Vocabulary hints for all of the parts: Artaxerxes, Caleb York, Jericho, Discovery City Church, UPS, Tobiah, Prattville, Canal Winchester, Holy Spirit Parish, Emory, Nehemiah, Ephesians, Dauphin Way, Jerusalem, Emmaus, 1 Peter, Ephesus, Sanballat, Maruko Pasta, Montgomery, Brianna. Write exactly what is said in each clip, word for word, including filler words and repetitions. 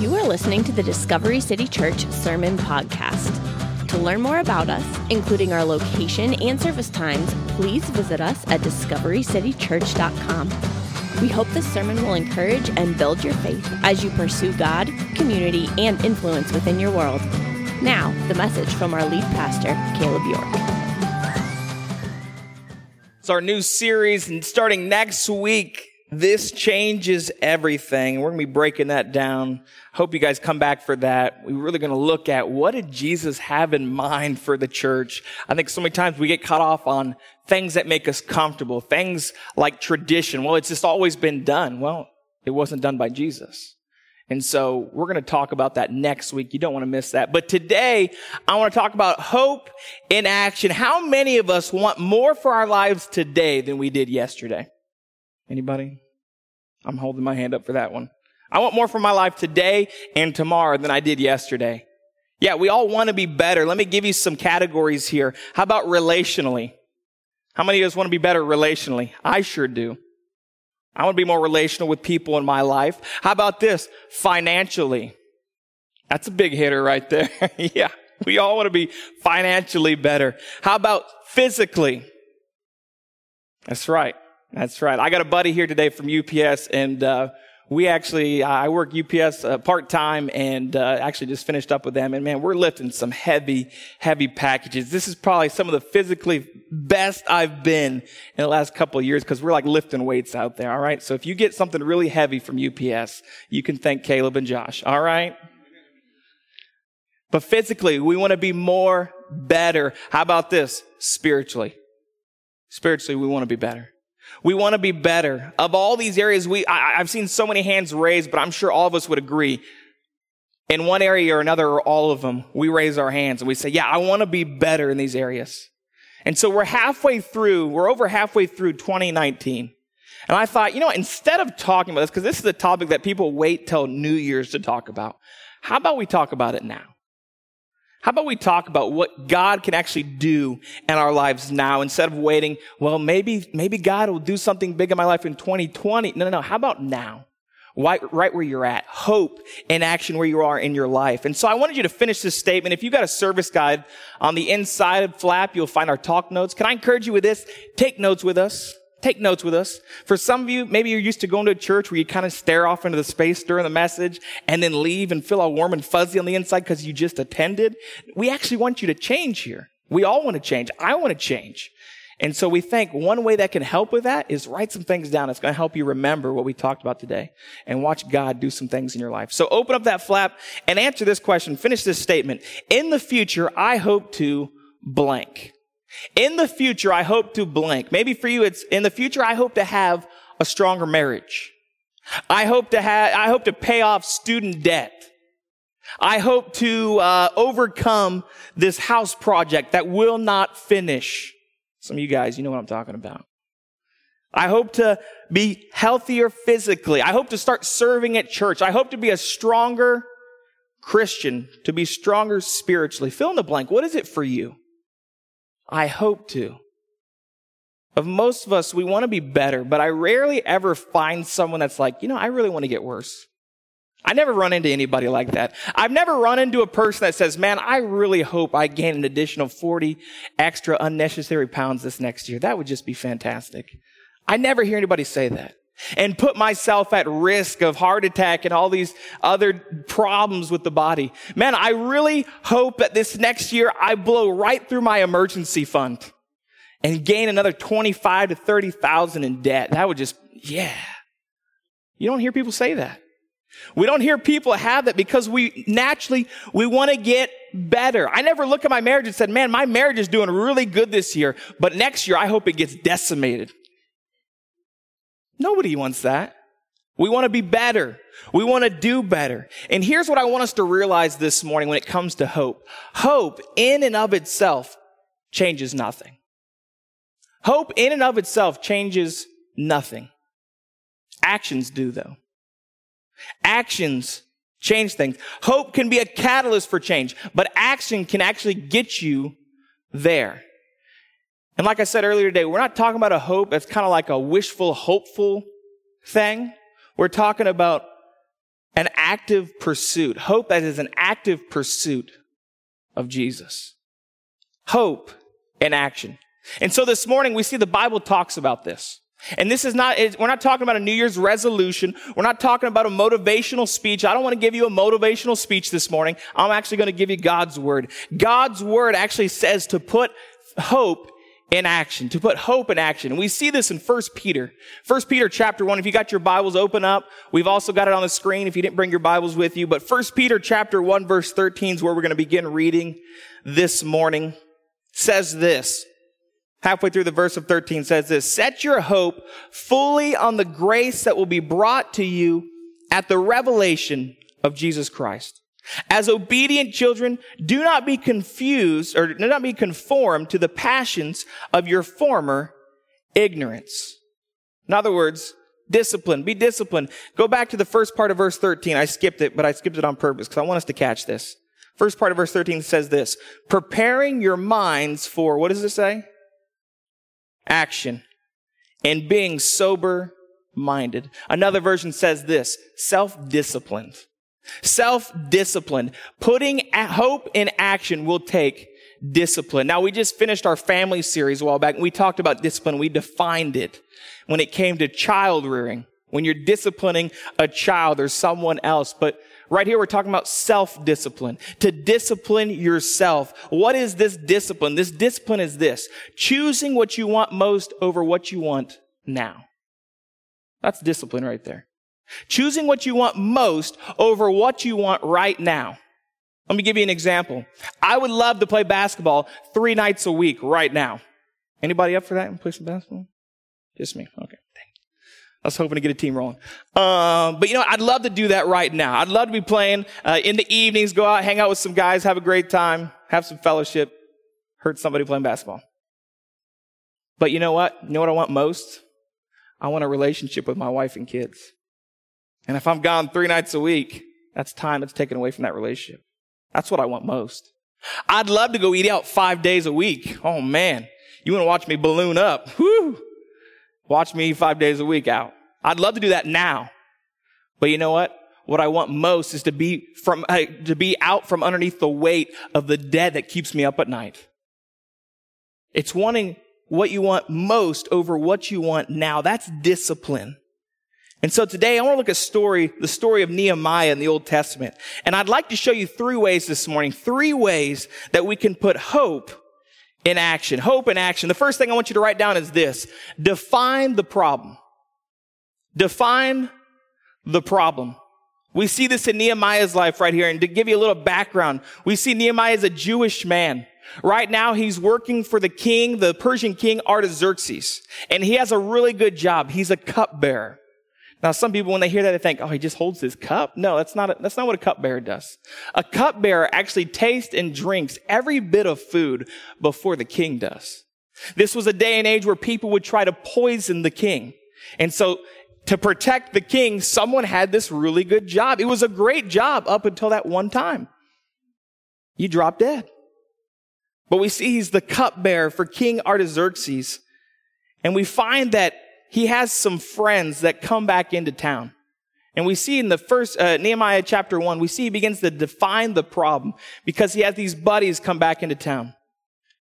You are listening to the Discovery City Church Sermon Podcast. To learn more about us, including our location and service times, please visit us at discovery city church dot com. We hope this sermon will encourage and build your faith as you pursue God, community, and influence within your world. Now, the message from our lead pastor, Caleb York. It's our new series, and starting next week, This Changes Everything. We're going to be breaking that down. Hope you guys come back for that. We're really going to look at what did Jesus have in mind for the church. I think so many times we get caught off on things that make us comfortable, things like tradition. Well, it's just always been done. Well, it wasn't done by Jesus. And so we're going to talk about that next week. You don't want to miss that. But today, I want to talk about hope in action. How many of us want more for our lives today than we did yesterday? Anybody? I'm holding my hand up for that one. I want more for my life today and tomorrow than I did yesterday. Yeah, we all want to be better. Let me give you some categories here. How about relationally? How many of us want to be better relationally? I sure do. I want to be more relational with people in my life. How about this? Financially. That's a big hitter right there. Yeah, we all want to be financially better. How about physically? That's right. That's right. I got a buddy here today from U P S, and uh, we actually, I work U P S uh, part-time, and uh, actually just finished up with them. And man, we're lifting some heavy, heavy packages. This is probably some of the physically best I've been in the last couple of years, because we're like lifting weights out there, all right? So if you get something really heavy from U P S, you can thank Caleb and Josh, all right? But physically, we want to be more better. How about this? Spiritually. Spiritually, we want to be better. We want to be better. Of all these areas, we I, I've seen so many hands raised, but I'm sure all of us would agree. In one area or another or all of them, we raise our hands and we say, yeah, I want to be better in these areas. And so we're halfway through, we're over halfway through twenty nineteen. And I thought, you know, instead of talking about this, because this is a topic that people wait till New Year's to talk about, how about we talk about it now? How about we talk about what God can actually do in our lives now instead of waiting, well, maybe maybe God will do something big in my life in twenty twenty. No, no, no. How about now? Right, right where you're at. Hope in action where you are in your life. And so I wanted you to finish this statement. If you got a service guide on the inside flap, you'll find our talk notes. Can I encourage you with this? Take notes with us. Take notes with us. For some of you, maybe you're used to going to a church where you kind of stare off into the space during the message and then leave and feel all warm and fuzzy on the inside because you just attended. We actually want you to change here. We all want to change. I want to change. And so we think one way that can help with that is write some things down. It's going to help you remember what we talked about today and watch God do some things in your life. So open up that flap and answer this question. Finish this statement. In the future, I hope to blank. In the future, I hope to blank. Maybe for you, it's in the future, I hope to have a stronger marriage. I hope to have, I hope to pay off student debt. I hope to uh, overcome this house project that will not finish. Some of you guys, you know what I'm talking about. I hope to be healthier physically. I hope to start serving at church. I hope to be a stronger Christian, to be stronger spiritually. Fill in the blank. What is it for you? I hope to. Of most of us, we want to be better, but I rarely ever find someone that's like, you know, I really want to get worse. I never run into anybody like that. I've never run into a person that says, man, I really hope I gain an additional forty extra unnecessary pounds this next year. That would just be fantastic. I never hear anybody say that and put myself at risk of heart attack and all these other problems with the body. Man, I really hope that this next year I blow right through my emergency fund and gain another twenty-five to thirty thousand in debt. That would just, yeah. You don't hear people say that. We don't hear people have that because we naturally, we want to get better. I never look at my marriage and said, man, my marriage is doing really good this year, but next year I hope it gets decimated. Nobody wants that. We want to be better. We want to do better. And here's what I want us to realize this morning when it comes to hope. Hope in and of itself changes nothing. Hope in and of itself changes nothing. Actions do, though. Actions change things. Hope can be a catalyst for change, but action can actually get you there. And like I said earlier today, we're not talking about a hope that's kind of like a wishful, hopeful thing. We're talking about an active pursuit, hope that is an active pursuit of Jesus. Hope in action. And so this morning we see the Bible talks about this. And this is not, we're not talking about a New Year's resolution. We're not talking about a motivational speech. I don't want to give you a motivational speech this morning. I'm actually going to give you God's word. God's word actually says to put hope in action, to put hope in action. And we see this in First Peter. First Peter chapter one, if you got your Bibles, open up. We've also got it on the screen if you didn't bring your Bibles with you. But First Peter chapter one, verse thirteen is where we're going to begin reading this morning. It says this. Halfway through the verse of thirteen says this, set your hope fully on the grace that will be brought to you at the revelation of Jesus Christ. As obedient children, do not be confused or do not be conformed to the passions of your former ignorance. In other words, discipline, be disciplined. Go back to the first part of verse thirteen. I skipped it, but I skipped it on purpose because I want us to catch this. First part of verse thirteen says this, preparing your minds for, what does it say? Action, and being sober-minded. Another version says this, self-disciplined. Self-disciplined. Putting hope in action will take discipline. Now, we just finished our family series a while back, and we talked about discipline. We defined it when it came to child-rearing. When you're disciplining a child or someone else, but right here, we're talking about self-discipline, to discipline yourself. What is this discipline? This discipline is this, choosing what you want most over what you want now. That's discipline right there. Choosing what you want most over what you want right now. Let me give you an example. I would love to play basketball three nights a week right now. Anybody up for that and play some basketball? Just me. Okay. I was hoping to get a team rolling. Um, but, you know, I'd love to do that right now. I'd love to be playing uh, in the evenings, go out, hang out with some guys, have a great time, have some fellowship, hurt somebody playing basketball. But you know what? You know what I want most? I want a relationship with my wife and kids. And if I'm gone three nights a week, that's time that's taken away from that relationship. That's what I want most. I'd love to go eat out five days a week. Oh, man. You want to watch me balloon up. Whew. Watch me five days a week out. I'd love to do that now. But you know what? What I want most is to be from, uh, to be out from underneath the weight of the debt that keeps me up at night. It's wanting what you want most over what you want now. That's discipline. And so today I want to look at story, the story of Nehemiah in the Old Testament. And I'd like to show you three ways this morning, three ways that we can put hope in action, hope in action. The first thing I want you to write down is this. Define the problem. Define the problem. We see this in Nehemiah's life right here. And to give you a little background, we see Nehemiah is a Jewish man. Right now, he's working for the king, the Persian king, Artaxerxes. And he has a really good job. He's a cupbearer. Now, some people, when they hear that, they think, oh, he just holds his cup. No, that's not, a, that's not what a cupbearer does. A cupbearer actually tastes and drinks every bit of food before the king does. This was a day and age where people would try to poison the king. And so to protect the king, someone had this really good job. It was a great job up until that one time. You drop dead. But we see he's the cupbearer for King Artaxerxes. And we find that he has some friends that come back into town. And we see in the first, uh, Nehemiah chapter one, we see he begins to define the problem because he has these buddies come back into town.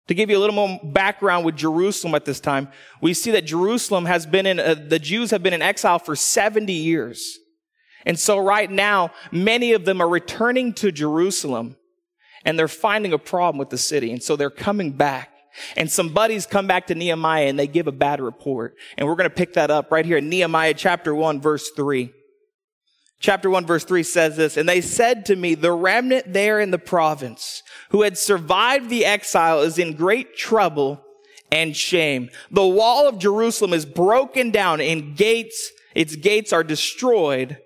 To give you a little more background with Jerusalem at this time, we see that Jerusalem has been in, uh, the Jews have been in exile for seventy years. And so right now, many of them are returning to Jerusalem and they're finding a problem with the city. And so they're coming back. And some buddies come back to Nehemiah and they give a bad report. And we're going to pick that up right here in Nehemiah chapter one, verse three. Chapter one, verse three says this, and they said to me, the remnant there in the province who had survived the exile is in great trouble and shame. The wall of Jerusalem is broken down and gates, its gates are destroyed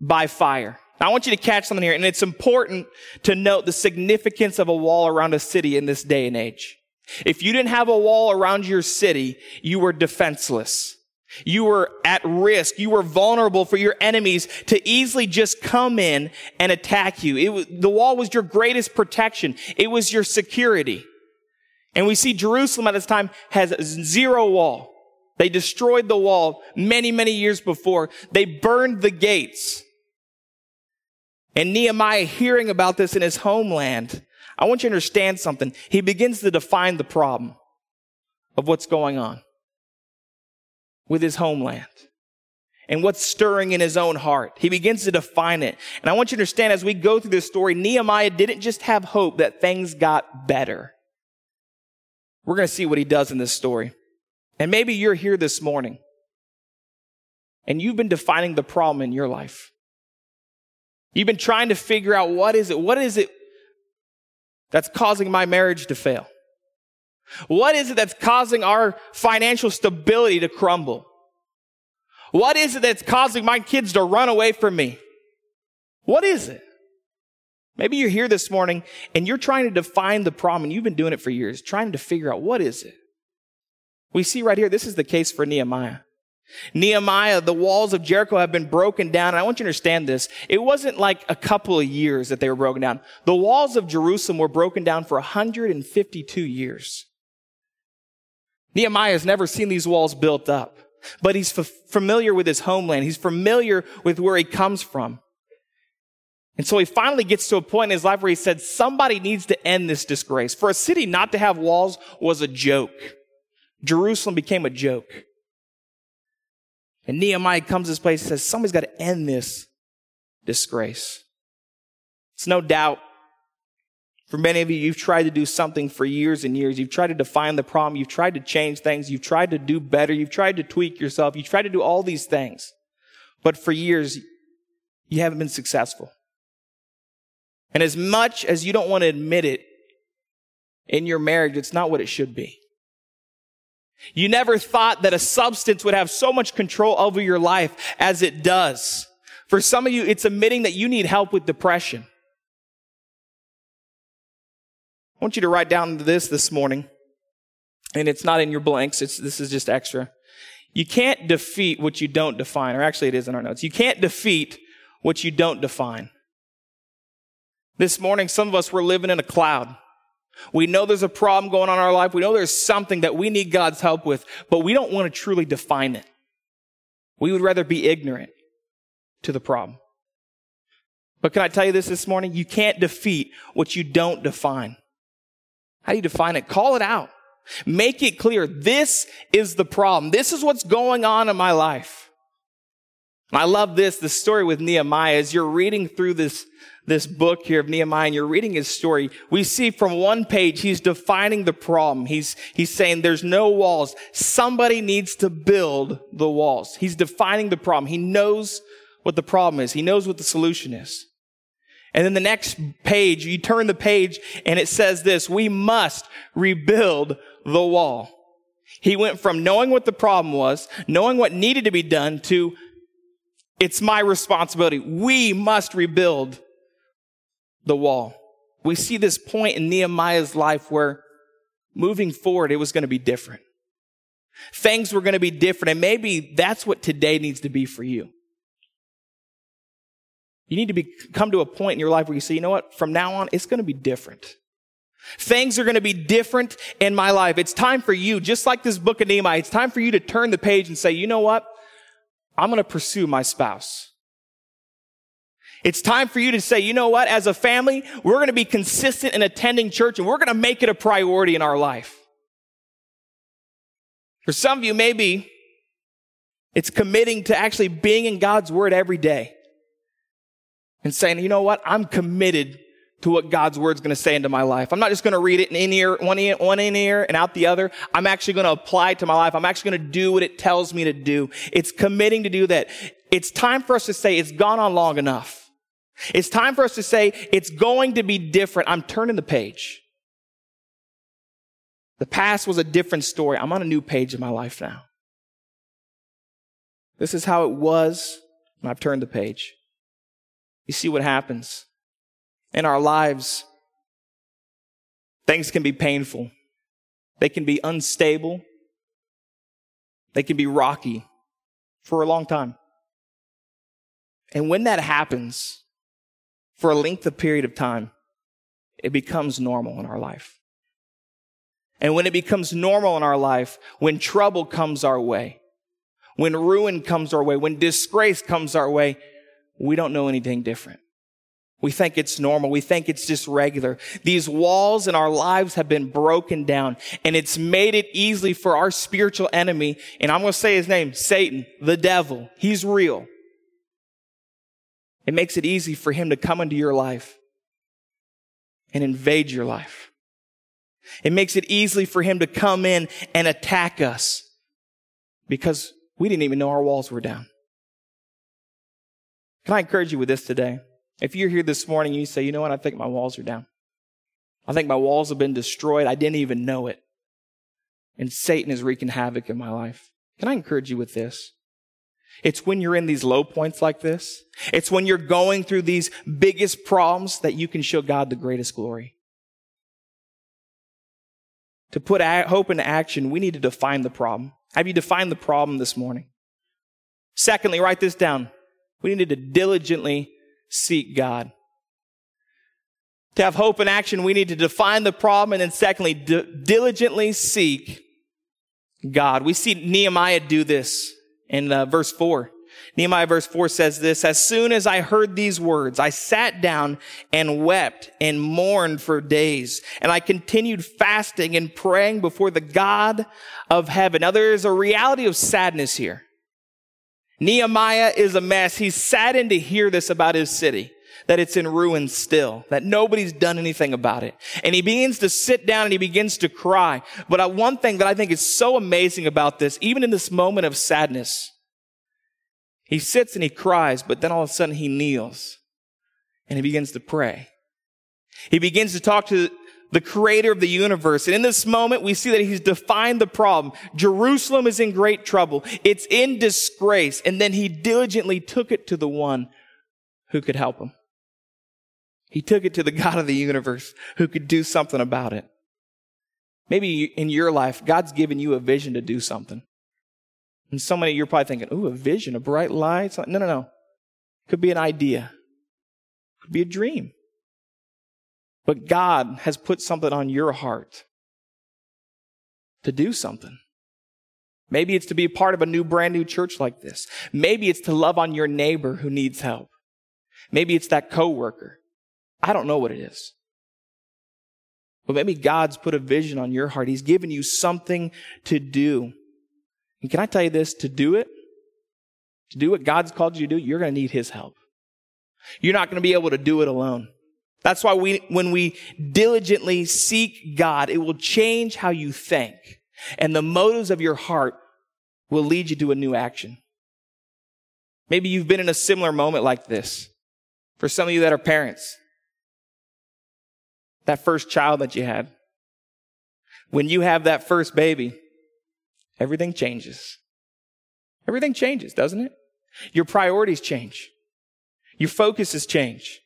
by fire. Now, I want you to catch something here. And it's important to note the significance of a wall around a city in this day and age. If you didn't have a wall around your city, you were defenseless. You were at risk. You were vulnerable for your enemies to easily just come in and attack you. It was, the wall was your greatest protection. It was your security. And we see Jerusalem at this time has zero wall. They destroyed the wall many, many years before. They burned the gates. And Nehemiah, hearing about this in his homeland, I want you to understand something. He begins to define the problem of what's going on with his homeland and what's stirring in his own heart. He begins to define it. And I want you to understand, as we go through this story, Nehemiah didn't just have hope that things got better. We're going to see what he does in this story. And maybe you're here this morning and you've been defining the problem in your life. You've been trying to figure out, what is it? What is it that's causing my marriage to fail? What is it that's causing our financial stability to crumble? What is it that's causing my kids to run away from me? What is it? Maybe you're here this morning and you're trying to define the problem, and you've been doing it for years, trying to figure out, what is it? We see right here, this is the case for Nehemiah. Nehemiah, the walls of Jericho have been broken down. And I want you to understand this. It wasn't like a couple of years that they were broken down. The walls of Jerusalem were broken down for one hundred fifty-two years. Nehemiah has never seen these walls built up, but he's f- familiar with his homeland. He's familiar with where he comes from. And so he finally gets to a point in his life where he said, somebody needs to end this disgrace. For a city not to have walls was a joke. Jerusalem became a joke. And Nehemiah comes to this place and says, somebody's got to end this disgrace. It's no doubt, for many of you, you've tried to do something for years and years. You've tried to define the problem. You've tried to change things. You've tried to do better. You've tried to tweak yourself. You've tried to do all these things. But for years, you haven't been successful. And as much as you don't want to admit it, in your marriage, it's not what it should be. You never thought that a substance would have so much control over your life as it does. For some of you, it's admitting that you need help with depression. I want you to write down this this morning, and it's not in your blanks. It's, this is just extra. You can't defeat what you don't define, or actually it is in our notes. You can't defeat what you don't define. This morning, some of us were living in a cloud. We know there's a problem going on in our life. We know there's something that we need God's help with, but we don't want to truly define it. We would rather be ignorant to the problem. But can I tell you this this morning? You can't defeat what you don't define. How do you define it? Call it out. Make it clear. This is the problem. This is what's going on in my life. I love this, the story with Nehemiah. As you're reading through this, this book here of Nehemiah and you're reading his story, we see from one page, he's defining the problem. He's, he's saying there's no walls. Somebody needs to build the walls. He's defining the problem. He knows what the problem is. He knows what the solution is. And then the next page, you turn the page and it says this, we must rebuild the wall. He went from knowing what the problem was, knowing what needed to be done, to it's my responsibility. We must rebuild the wall. We see this point in Nehemiah's life where moving forward, it was going to be different. Things were going to be different. And maybe that's what today needs to be for you. You need to be, come to a point in your life where you say, you know what? From now on, it's going to be different. Things are going to be different in my life. It's time for you, just like this book of Nehemiah, it's time for you to turn the page and say, you know what? I'm going to pursue my spouse. It's time for you to say, you know what? As a family, we're going to be consistent in attending church, and we're going to make it a priority in our life. For some of you, maybe it's committing to actually being in God's word every day and saying, you know what? I'm committed to what God's word's going to say into my life. I'm not just going to read it in an ear, one ear, one in ear and out the other. I'm actually going to apply it to my life. I'm actually going to do what it tells me to do. It's committing to do that. It's time for us to say it's gone on long enough. It's time for us to say it's going to be different. I'm turning the page. The past was a different story. I'm on a new page in my life now. This is how it was, and I've turned the page. You see what happens. In our lives, things can be painful. They can be unstable. They can be rocky for a long time. And when that happens for a length of period of time, it becomes normal in our life. And when it becomes normal in our life, when trouble comes our way, when ruin comes our way, when disgrace comes our way, we don't know anything different. We think it's normal. We think it's just regular. These walls in our lives have been broken down, and it's made it easy for our spiritual enemy. And I'm going to say his name, Satan, the devil. He's real. It makes it easy for him to come into your life and invade your life. It makes it easy for him to come in and attack us because we didn't even know our walls were down. Can I encourage you with this today? If you're here this morning and you say, you know what, I think my walls are down. I think my walls have been destroyed. I didn't even know it. And Satan is wreaking havoc in my life. Can I encourage you with this? It's when you're in these low points like this. It's when you're going through these biggest problems that you can show God the greatest glory. To put hope into action, we need to define the problem. Have you defined the problem this morning? Secondly, write this down. We need to diligently seek God. To have hope in action, we need to define the problem, and then secondly, d- diligently seek God. We see Nehemiah do this in uh, verse four. Nehemiah verse four says this, as soon as I heard these words, I sat down and wept and mourned for days, and I continued fasting and praying before the God of heaven. Now, there is a reality of sadness here. Nehemiah is a mess. He's saddened to hear this about his city, that it's in ruins still, that nobody's done anything about it. And he begins to sit down and he begins to cry. But one thing that I think is so amazing about this, even in this moment of sadness, he sits and he cries, but then all of a sudden he kneels and he begins to pray. He begins to talk to the creator of the universe. And in this moment, we see that he's defined the problem. Jerusalem is in great trouble. It's in disgrace. And then he diligently took it to the one who could help him. He took it to the God of the universe who could do something about it. Maybe in your life, God's given you a vision to do something. And so many of you are probably thinking, ooh, a vision, a bright light. No, no, no. Could be an idea. Could be a dream. But God has put something on your heart to do something. Maybe it's to be a part of a new, brand new church like this. Maybe it's to love on your neighbor who needs help. Maybe it's that coworker. I don't know what it is. But maybe God's put a vision on your heart. He's given you something to do. And can I tell you this? To do it, to do what God's called you to do, you're going to need His help. You're not going to be able to do it alone. That's why we, when we diligently seek God, it will change how you think. And the motives of your heart will lead you to a new action. Maybe you've been in a similar moment like this. For some of you that are parents, that first child that you had, when you have that first baby, everything changes. Everything changes, doesn't it? Your priorities change. Your focuses change.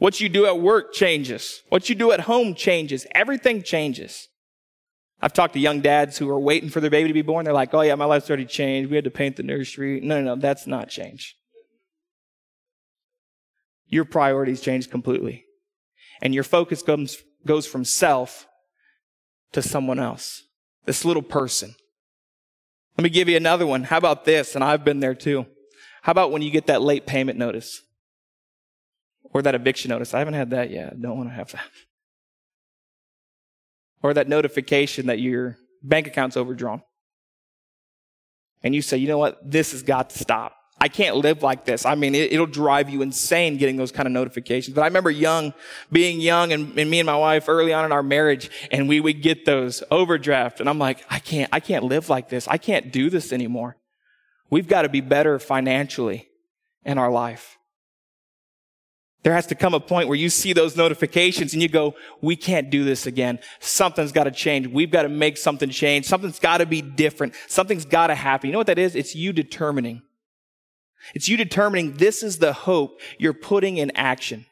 What you do at work changes. What you do at home changes. Everything changes. I've talked to young dads who are waiting for their baby to be born. They're like, oh yeah, my life's already changed. We had to paint the nursery. No, no, no, that's not change. Your priorities change completely. And your focus comes, goes from self to someone else, this little person. Let me give you another one. How about this? And I've been there too. How about when you get that late payment notice? Or that eviction notice. I haven't had that yet. I don't want to have that. Or that notification that your bank account's overdrawn. And you say, you know what? This has got to stop. I can't live like this. I mean, it, it'll drive you insane getting those kind of notifications. But I remember young, being young and, and me and my wife early on in our marriage, and we would get those overdraft. And I'm like, I can't, I can't live like this. I can't do this anymore. We've got to be better financially in our life. There has to come a point where you see those notifications and you go, we can't do this again. Something's got to change. We've got to make something change. Something's got to be different. Something's got to happen. You know what that is? It's you determining. It's you determining this is the hope you're putting in action.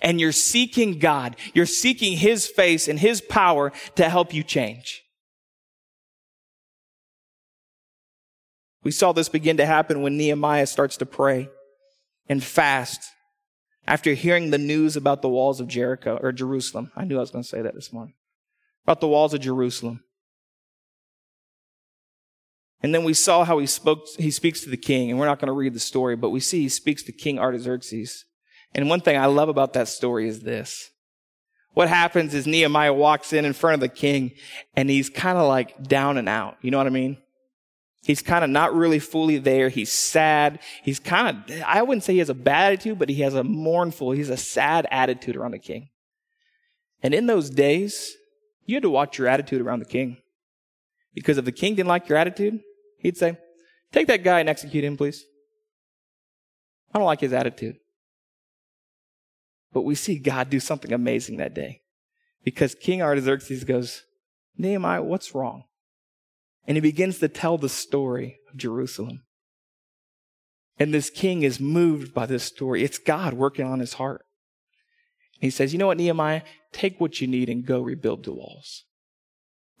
And you're seeking God. You're seeking His face and His power to help you change. We saw this begin to happen when Nehemiah starts to pray and fast. After hearing the news about the walls of Jericho, or Jerusalem, I knew I was going to say that this morning, about the walls of Jerusalem. And then we saw how he spoke. He speaks to the king, and we're not going to read the story, but we see he speaks to King Artaxerxes. And one thing I love about that story is this. What happens is Nehemiah walks in in front of the king, and he's kind of like down and out. You know what I mean? He's kind of not really fully there. He's sad. He's kind of, I wouldn't say he has a bad attitude, but he has a mournful, he's a sad attitude around the king. And in those days, you had to watch your attitude around the king. Because if the king didn't like your attitude, he'd say, take that guy and execute him, please. I don't like his attitude. But we see God do something amazing that day, because King Artaxerxes goes, Nehemiah, what's wrong? And he begins to tell the story of Jerusalem. And this king is moved by this story. It's God working on his heart. And he says, you know what, Nehemiah, take what you need and go rebuild the walls.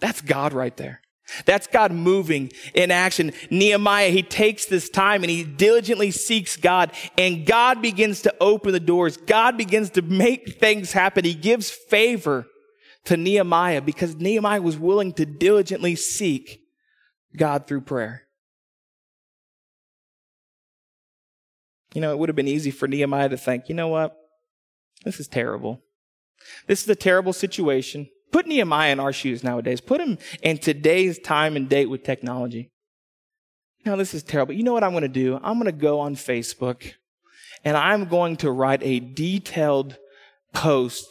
That's God right there. That's God moving in action. Nehemiah, he takes this time and he diligently seeks God, and God begins to open the doors. God begins to make things happen. He gives favor to Nehemiah because Nehemiah was willing to diligently seek God through prayer. You know, it would have been easy for Nehemiah to think, you know what? This is terrible. This is a terrible situation. Put Nehemiah in our shoes nowadays. Put him in today's time and date with technology. Now, this is terrible. You know what I'm going to do? I'm going to go on Facebook, and I'm going to write a detailed post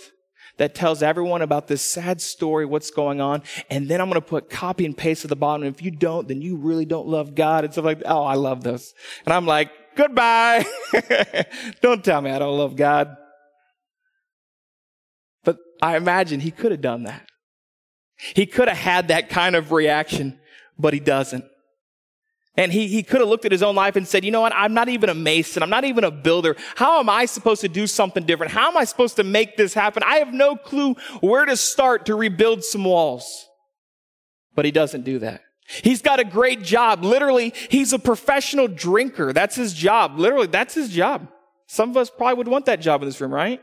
that tells everyone about this sad story, what's going on, and then I'm going to put copy and paste at the bottom. And if you don't, then you really don't love God and stuff like that. Oh, I love this. And I'm like, goodbye. Don't tell me I don't love God. But I imagine he could have done that. He could have had that kind of reaction, but he doesn't. And he, he could have looked at his own life and said, you know what? I'm not even a mason. I'm not even a builder. How am I supposed to do something different? How am I supposed to make this happen? I have no clue where to start to rebuild some walls. But he doesn't do that. He's got a great job. Literally, he's a professional drinker. That's his job. Literally, that's his job. Some of us probably would want that job in this room, right?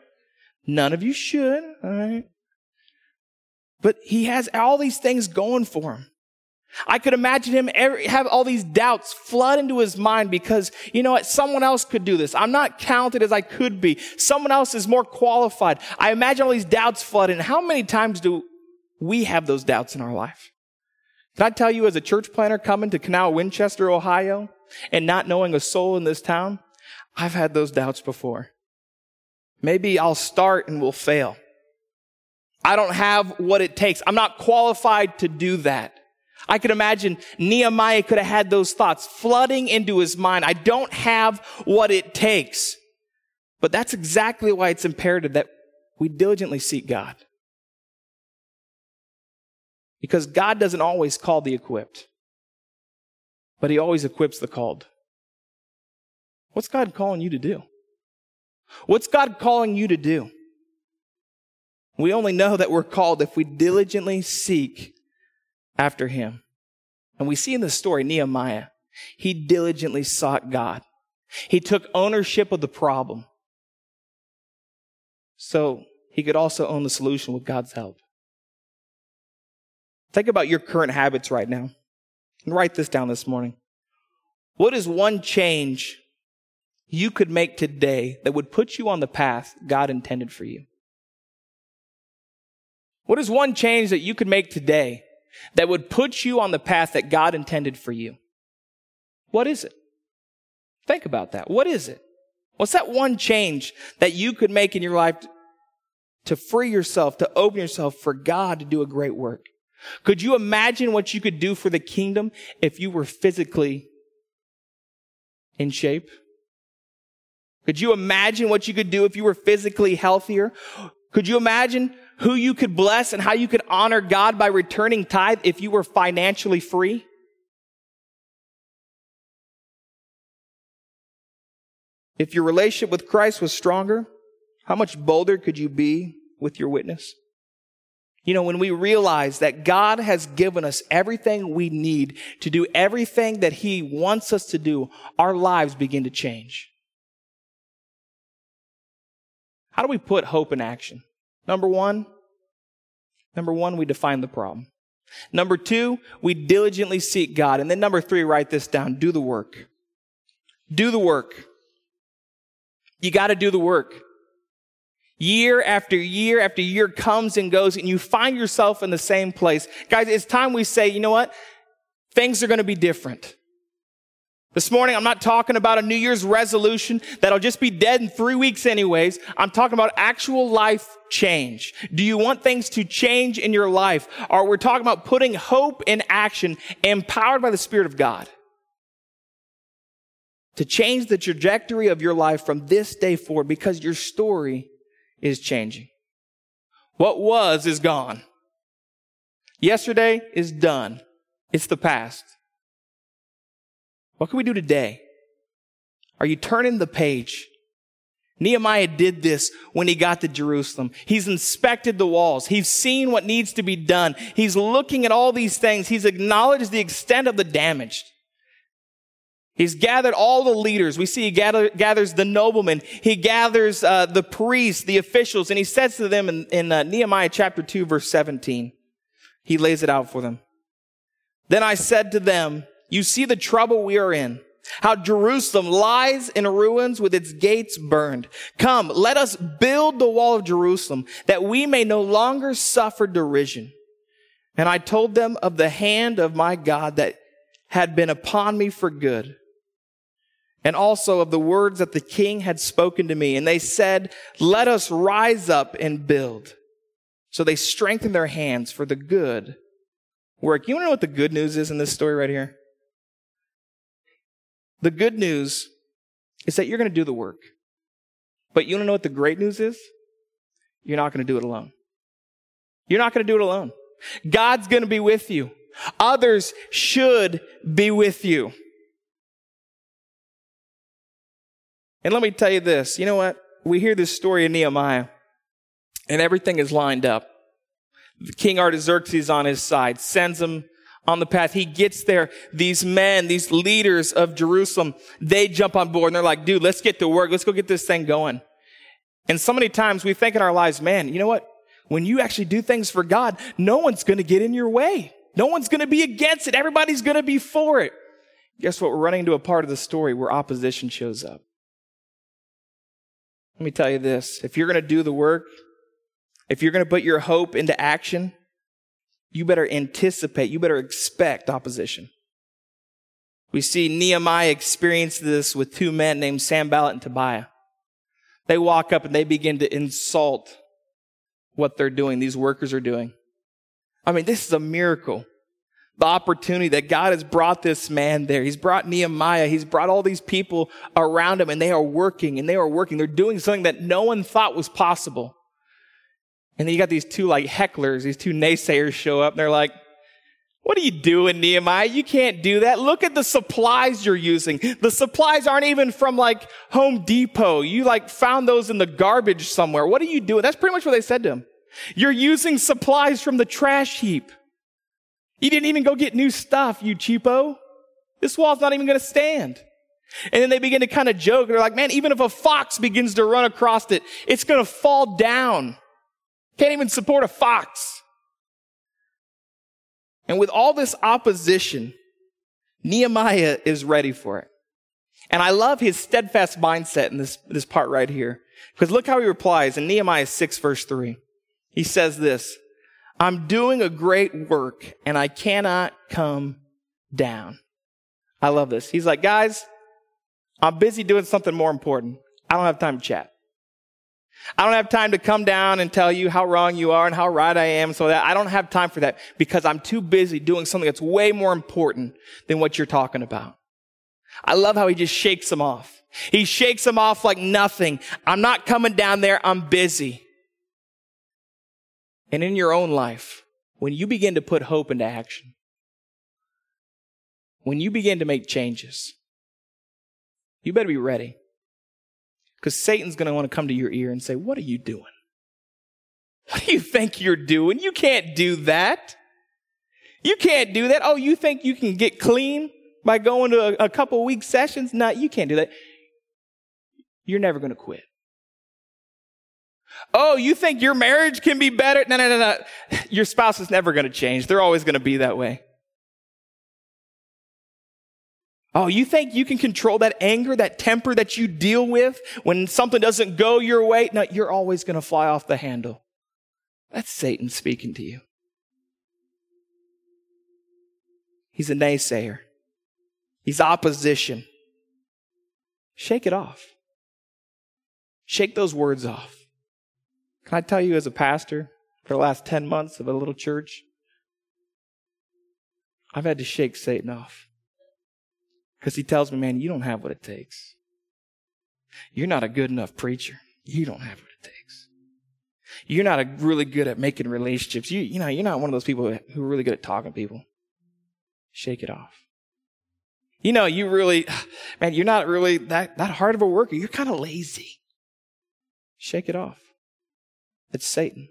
None of you should, all right? But he has all these things going for him. I could imagine him every, have all these doubts flood into his mind because, you know what, someone else could do this. I'm not counted as I could be. Someone else is more qualified. I imagine all these doubts flood in. How many times do we have those doubts in our life? Can I tell you, as a church planner coming to Canal Winchester, Ohio, and not knowing a soul in this town, I've had those doubts before. Maybe I'll start and we'll fail. I don't have what it takes. I'm not qualified to do that. I could imagine Nehemiah could have had those thoughts flooding into his mind. I don't have what it takes. But that's exactly why it's imperative that we diligently seek God. Because God doesn't always call the equipped, but he always equips the called. What's God calling you to do? What's God calling you to do? We only know that we're called if we diligently seek after him. And we see in the story, Nehemiah, he diligently sought God. He took ownership of the problem so he could also own the solution with God's help. Think about your current habits right now. And write this down this morning. What is one change you could make today that would put you on the path God intended for you? What is one change that you could make today that would put you on the path that God intended for you? What is it? Think about that. What is it? What's that one change that you could make in your life to free yourself, to open yourself for God to do a great work? Could you imagine what you could do for the kingdom if you were physically in shape? Could you imagine what you could do if you were physically healthier? Could you imagine who you could bless and how you could honor God by returning tithe if you were financially free? If your relationship with Christ was stronger, how much bolder could you be with your witness? You know, when we realize that God has given us everything we need to do everything that he wants us to do, our lives begin to change. How do we put hope in action? Number one, number one, we define the problem. Number two, we diligently seek God. And then number three, write this down, do the work. Do the work. You got to do the work. Year after year after year comes and goes, and you find yourself in the same place. Guys, it's time we say, you know what? Things are going to be different. This morning, I'm not talking about a New Year's resolution that'll just be dead in three weeks anyways. I'm talking about actual life change. Do you want things to change in your life? Or we're talking about putting hope in action, empowered by the Spirit of God, to change the trajectory of your life from this day forward, because your story is changing. What was is gone. Yesterday is done. It's the past. What can we do today? Are you turning the page? Nehemiah did this when he got to Jerusalem. He's inspected the walls. He's seen what needs to be done. He's looking at all these things. He's acknowledged the extent of the damage. He's gathered all the leaders. We see he gather, gathers the noblemen. He gathers uh, the priests, the officials, and he says to them in, in uh, Nehemiah chapter two, verse seventeen, he lays it out for them. Then I said to them, you see the trouble we are in, how Jerusalem lies in ruins with its gates burned. Come, let us build the wall of Jerusalem, that we may no longer suffer derision. And I told them of the hand of my God that had been upon me for good, and also of the words that the king had spoken to me. And they said, let us rise up and build. So they strengthened their hands for the good work. You want to know what the good news is in this story right here? The good news is that you're going to do the work. But you want to know what the great news is? You're not going to do it alone. You're not going to do it alone. God's going to be with you. Others should be with you. And let me tell you this. You know what? We hear this story in Nehemiah, and everything is lined up. King Artaxerxes on his side sends him on the path. He gets there. These men, these leaders of Jerusalem, they jump on board and they're like, dude, let's get to work. Let's go get this thing going. And so many times we think in our lives, man, you know what? When you actually do things for God, no one's going to get in your way. No one's going to be against it. Everybody's going to be for it. Guess what? We're running into a part of the story where opposition shows up. Let me tell you this. If you're going to do the work, if you're going to put your hope into action, you better anticipate, you better expect opposition. We see Nehemiah experienced this with two men named Sanballat and Tobiah. They walk up and they begin to insult what they're doing, these workers are doing. I mean, this is a miracle. The opportunity that God has brought this man there. He's brought Nehemiah. He's brought all these people around him, and they are working, and they are working. They're doing something that no one thought was possible. And then you got these two like hecklers, these two naysayers show up, and they're like, what are you doing, Nehemiah? You can't do that. Look at the supplies you're using. The supplies aren't even from like Home Depot. You like found those in the garbage somewhere. What are you doing? That's pretty much what they said to him. You're using supplies from the trash heap. You didn't even go get new stuff, you cheapo. This wall's not even going to stand. And then they begin to kind of joke. They're like, man, even if a fox begins to run across it, it's going to fall down. Can't even support a fox. And with all this opposition, Nehemiah is ready for it. And I love his steadfast mindset in this, this part right here. Because look how he replies in Nehemiah six, verse three. He says this, I'm doing a great work and I cannot come down. I love this. He's like, guys, I'm busy doing something more important. I don't have time to chat. I don't have time to come down and tell you how wrong you are and how right I am. So that I don't have time for that because I'm too busy doing something that's way more important than what you're talking about. I love how he just shakes them off. He shakes them off like nothing. I'm not coming down there. I'm busy. And in your own life, when you begin to put hope into action, when you begin to make changes, you better be ready. Because Satan's going to want to come to your ear and say, what are you doing? What do you think you're doing? You can't do that. You can't do that. Oh, you think you can get clean by going to a, a couple week sessions? No, you can't do that. You're never going to quit. Oh, you think your marriage can be better? No, no, no, no. Your spouse is never going to change. They're always going to be that way. Oh, you think you can control that anger, that temper that you deal with when something doesn't go your way? No, you're always going to fly off the handle. That's Satan speaking to you. He's a naysayer. He's opposition. Shake it off. Shake those words off. Can I tell you as a pastor, for the last ten months of a little church, I've had to shake Satan off. Because he tells me, man, you don't have what it takes. You're not a good enough preacher. You don't have what it takes. You're not a really good at making relationships. You, you know, you're not one of those people who are really good at talking to people. Shake it off. You know, you really, man, you're not really that, that hard of a worker. You're kind of lazy. Shake it off. It's Satan.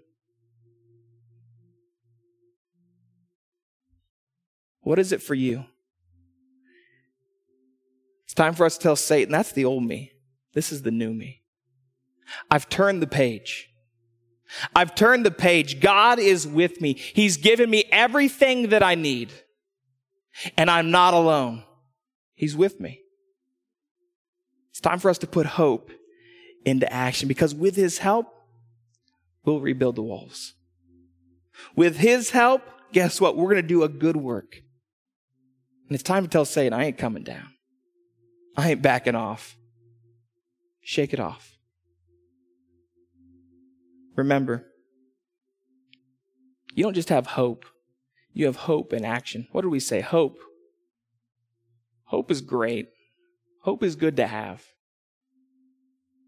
What is it for you? It's time for us to tell Satan, that's the old me. This is the new me. I've turned the page. I've turned the page. God is with me. He's given me everything that I need. And I'm not alone. He's with me. It's time for us to put hope into action, because with his help, we'll rebuild the walls. With his help, guess what? We're going to do a good work. And it's time to tell Satan, I ain't coming down. I ain't backing off. Shake it off. Remember, you don't just have hope. You have hope in action. What do we say? Hope. Hope is great. Hope is good to have.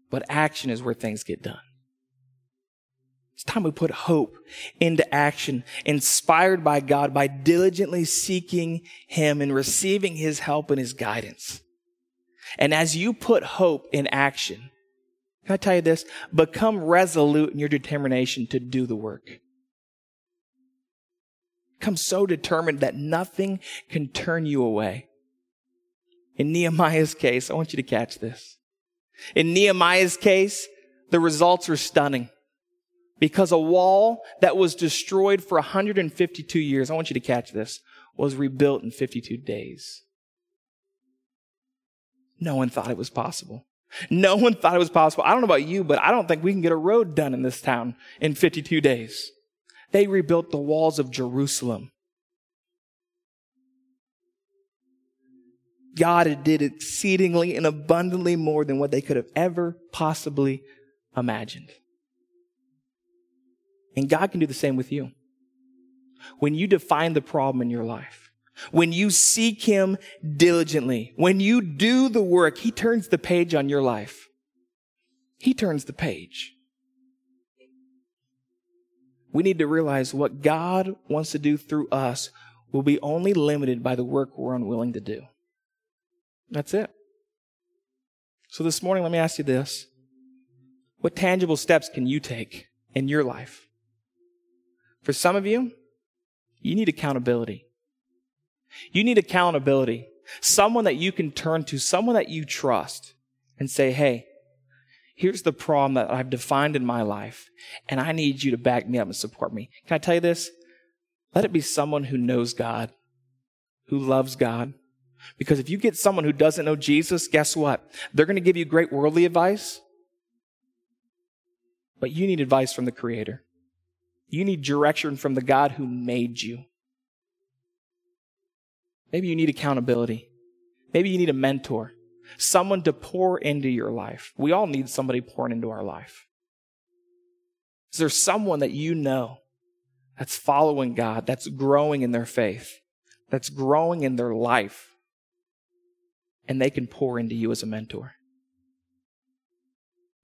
But action is where things get done. It's time we put hope into action, inspired by God, by diligently seeking him and receiving his help and his guidance. And as you put hope in action, can I tell you this? Become resolute in your determination to do the work. Become so determined that nothing can turn you away. In Nehemiah's case, I want you to catch this. In Nehemiah's case, the results are stunning, because a wall that was destroyed for one hundred fifty-two years, I want you to catch this, was rebuilt in fifty-two days. No one thought it was possible. No one thought it was possible. I don't know about you, but I don't think we can get a road done in this town in fifty-two days. They rebuilt the walls of Jerusalem. God did exceedingly and abundantly more than what they could have ever possibly imagined. And God can do the same with you. When you define the problem in your life, when you seek him diligently, when you do the work, he turns the page on your life. He turns the page. We need to realize what God wants to do through us will be only limited by the work we're unwilling to do. That's it. So this morning, let me ask you this. What tangible steps can you take in your life? For some of you, you need accountability. You need accountability. Someone that you can turn to, someone that you trust, and say, hey, here's the problem that I've defined in my life, and I need you to back me up and support me. Can I tell you this? Let it be someone who knows God, who loves God. Because if you get someone who doesn't know Jesus, guess what? They're going to give you great worldly advice, but you need advice from the Creator. You need direction from the God who made you. Maybe you need accountability. Maybe you need a mentor, someone to pour into your life. We all need somebody pouring into our life. Is there someone that you know that's following God, that's growing in their faith, that's growing in their life? And they can pour into you as a mentor.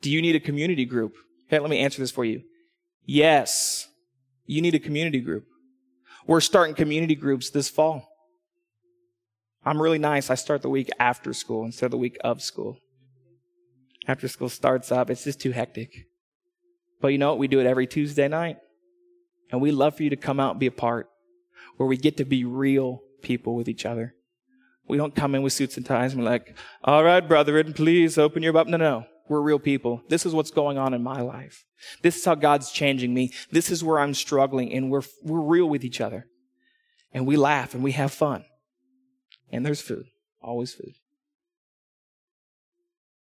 Do you need a community group? Okay, let me answer this for you. Yes, you need a community group. We're starting community groups this fall. I'm really nice. I start the week after school instead of the week of school. After school starts up, it's just too hectic. But you know what? We do it every Tuesday night. And we love for you to come out and be a part, where we get to be real people with each other. We don't come in with suits and ties and we're like, all right, brethren, please open your Bible. No, no, we're real people. This is what's going on in my life. This is how God's changing me. This is where I'm struggling, and we're we're real with each other. And we laugh and we have fun. And there's food. Always food.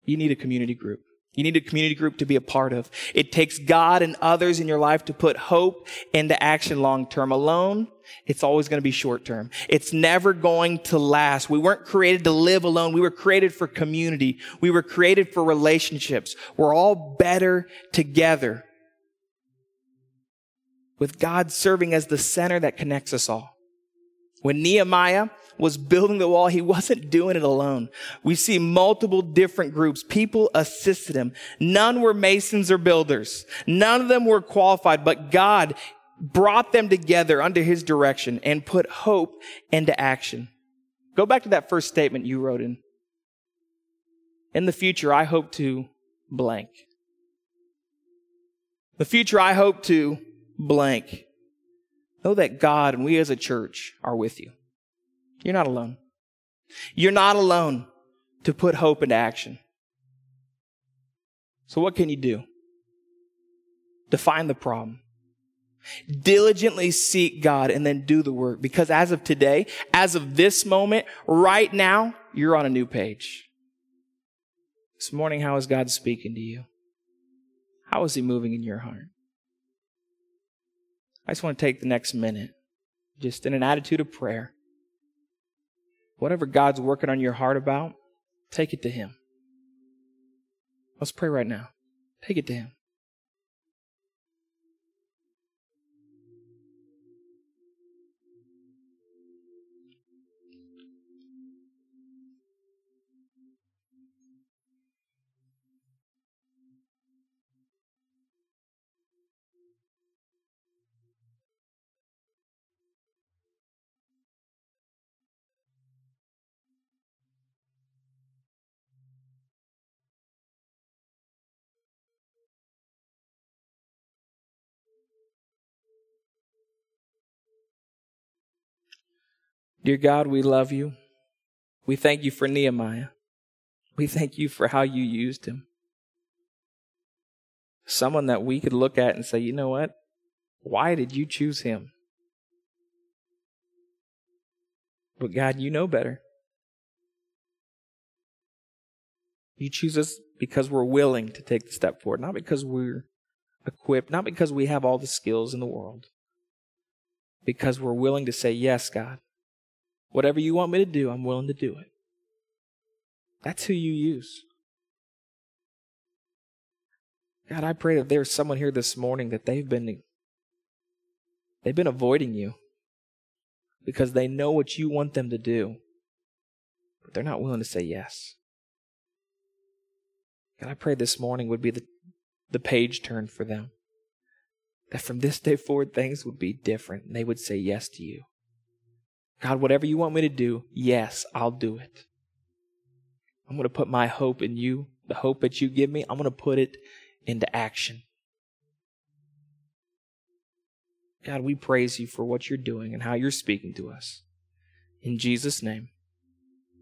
You need a community group. You need a community group to be a part of. It takes God and others in your life to put hope into action long term. Alone, it's always going to be short term. It's never going to last. We weren't created to live alone. We were created for community. We were created for relationships. We're all better together, with God serving as the center that connects us all. When Nehemiah was building the wall, he wasn't doing it alone. We see multiple different groups. People assisted him. None were masons or builders. None of them were qualified, but God brought them together under his direction and put hope into action. Go back to that first statement you wrote in. In the future, I hope to blank. The future, I hope to blank. Know that God and we as a church are with you. You're not alone. You're not alone to put hope into action. So what can you do? Define the problem. Diligently seek God and then do the work. Because as of today, as of this moment, right now, you're on a new page. This morning, how is God speaking to you? How is he moving in your heart? I just want to take the next minute, just in an attitude of prayer. Whatever God's working on your heart about, take it to him. Let's pray right now. Take it to him. Dear God, we love you. We thank you for Nehemiah. We thank you for how you used him. Someone that we could look at and say, you know what? Why did you choose him? But God, you know better. You choose us because we're willing to take the step forward, not because we're equipped, not because we have all the skills in the world, because we're willing to say, yes, God. Whatever you want me to do, I'm willing to do it. That's who you use. God, I pray that there's someone here this morning that they've been they've been avoiding you because they know what you want them to do, but they're not willing to say yes. God, I pray this morning would be the, the page turn for them, that from this day forward, things would be different, and they would say yes to you. God, whatever you want me to do, yes, I'll do it. I'm going to put my hope in you, the hope that you give me. I'm going to put it into action. God, we praise you for what you're doing and how you're speaking to us. In Jesus' name,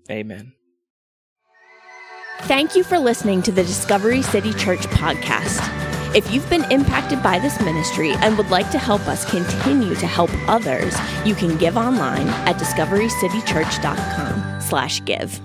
amen. Thank you for listening to the Discovery City Church podcast. If you've been impacted by this ministry and would like to help us continue to help others, you can give online at discovery city church dot com slash give.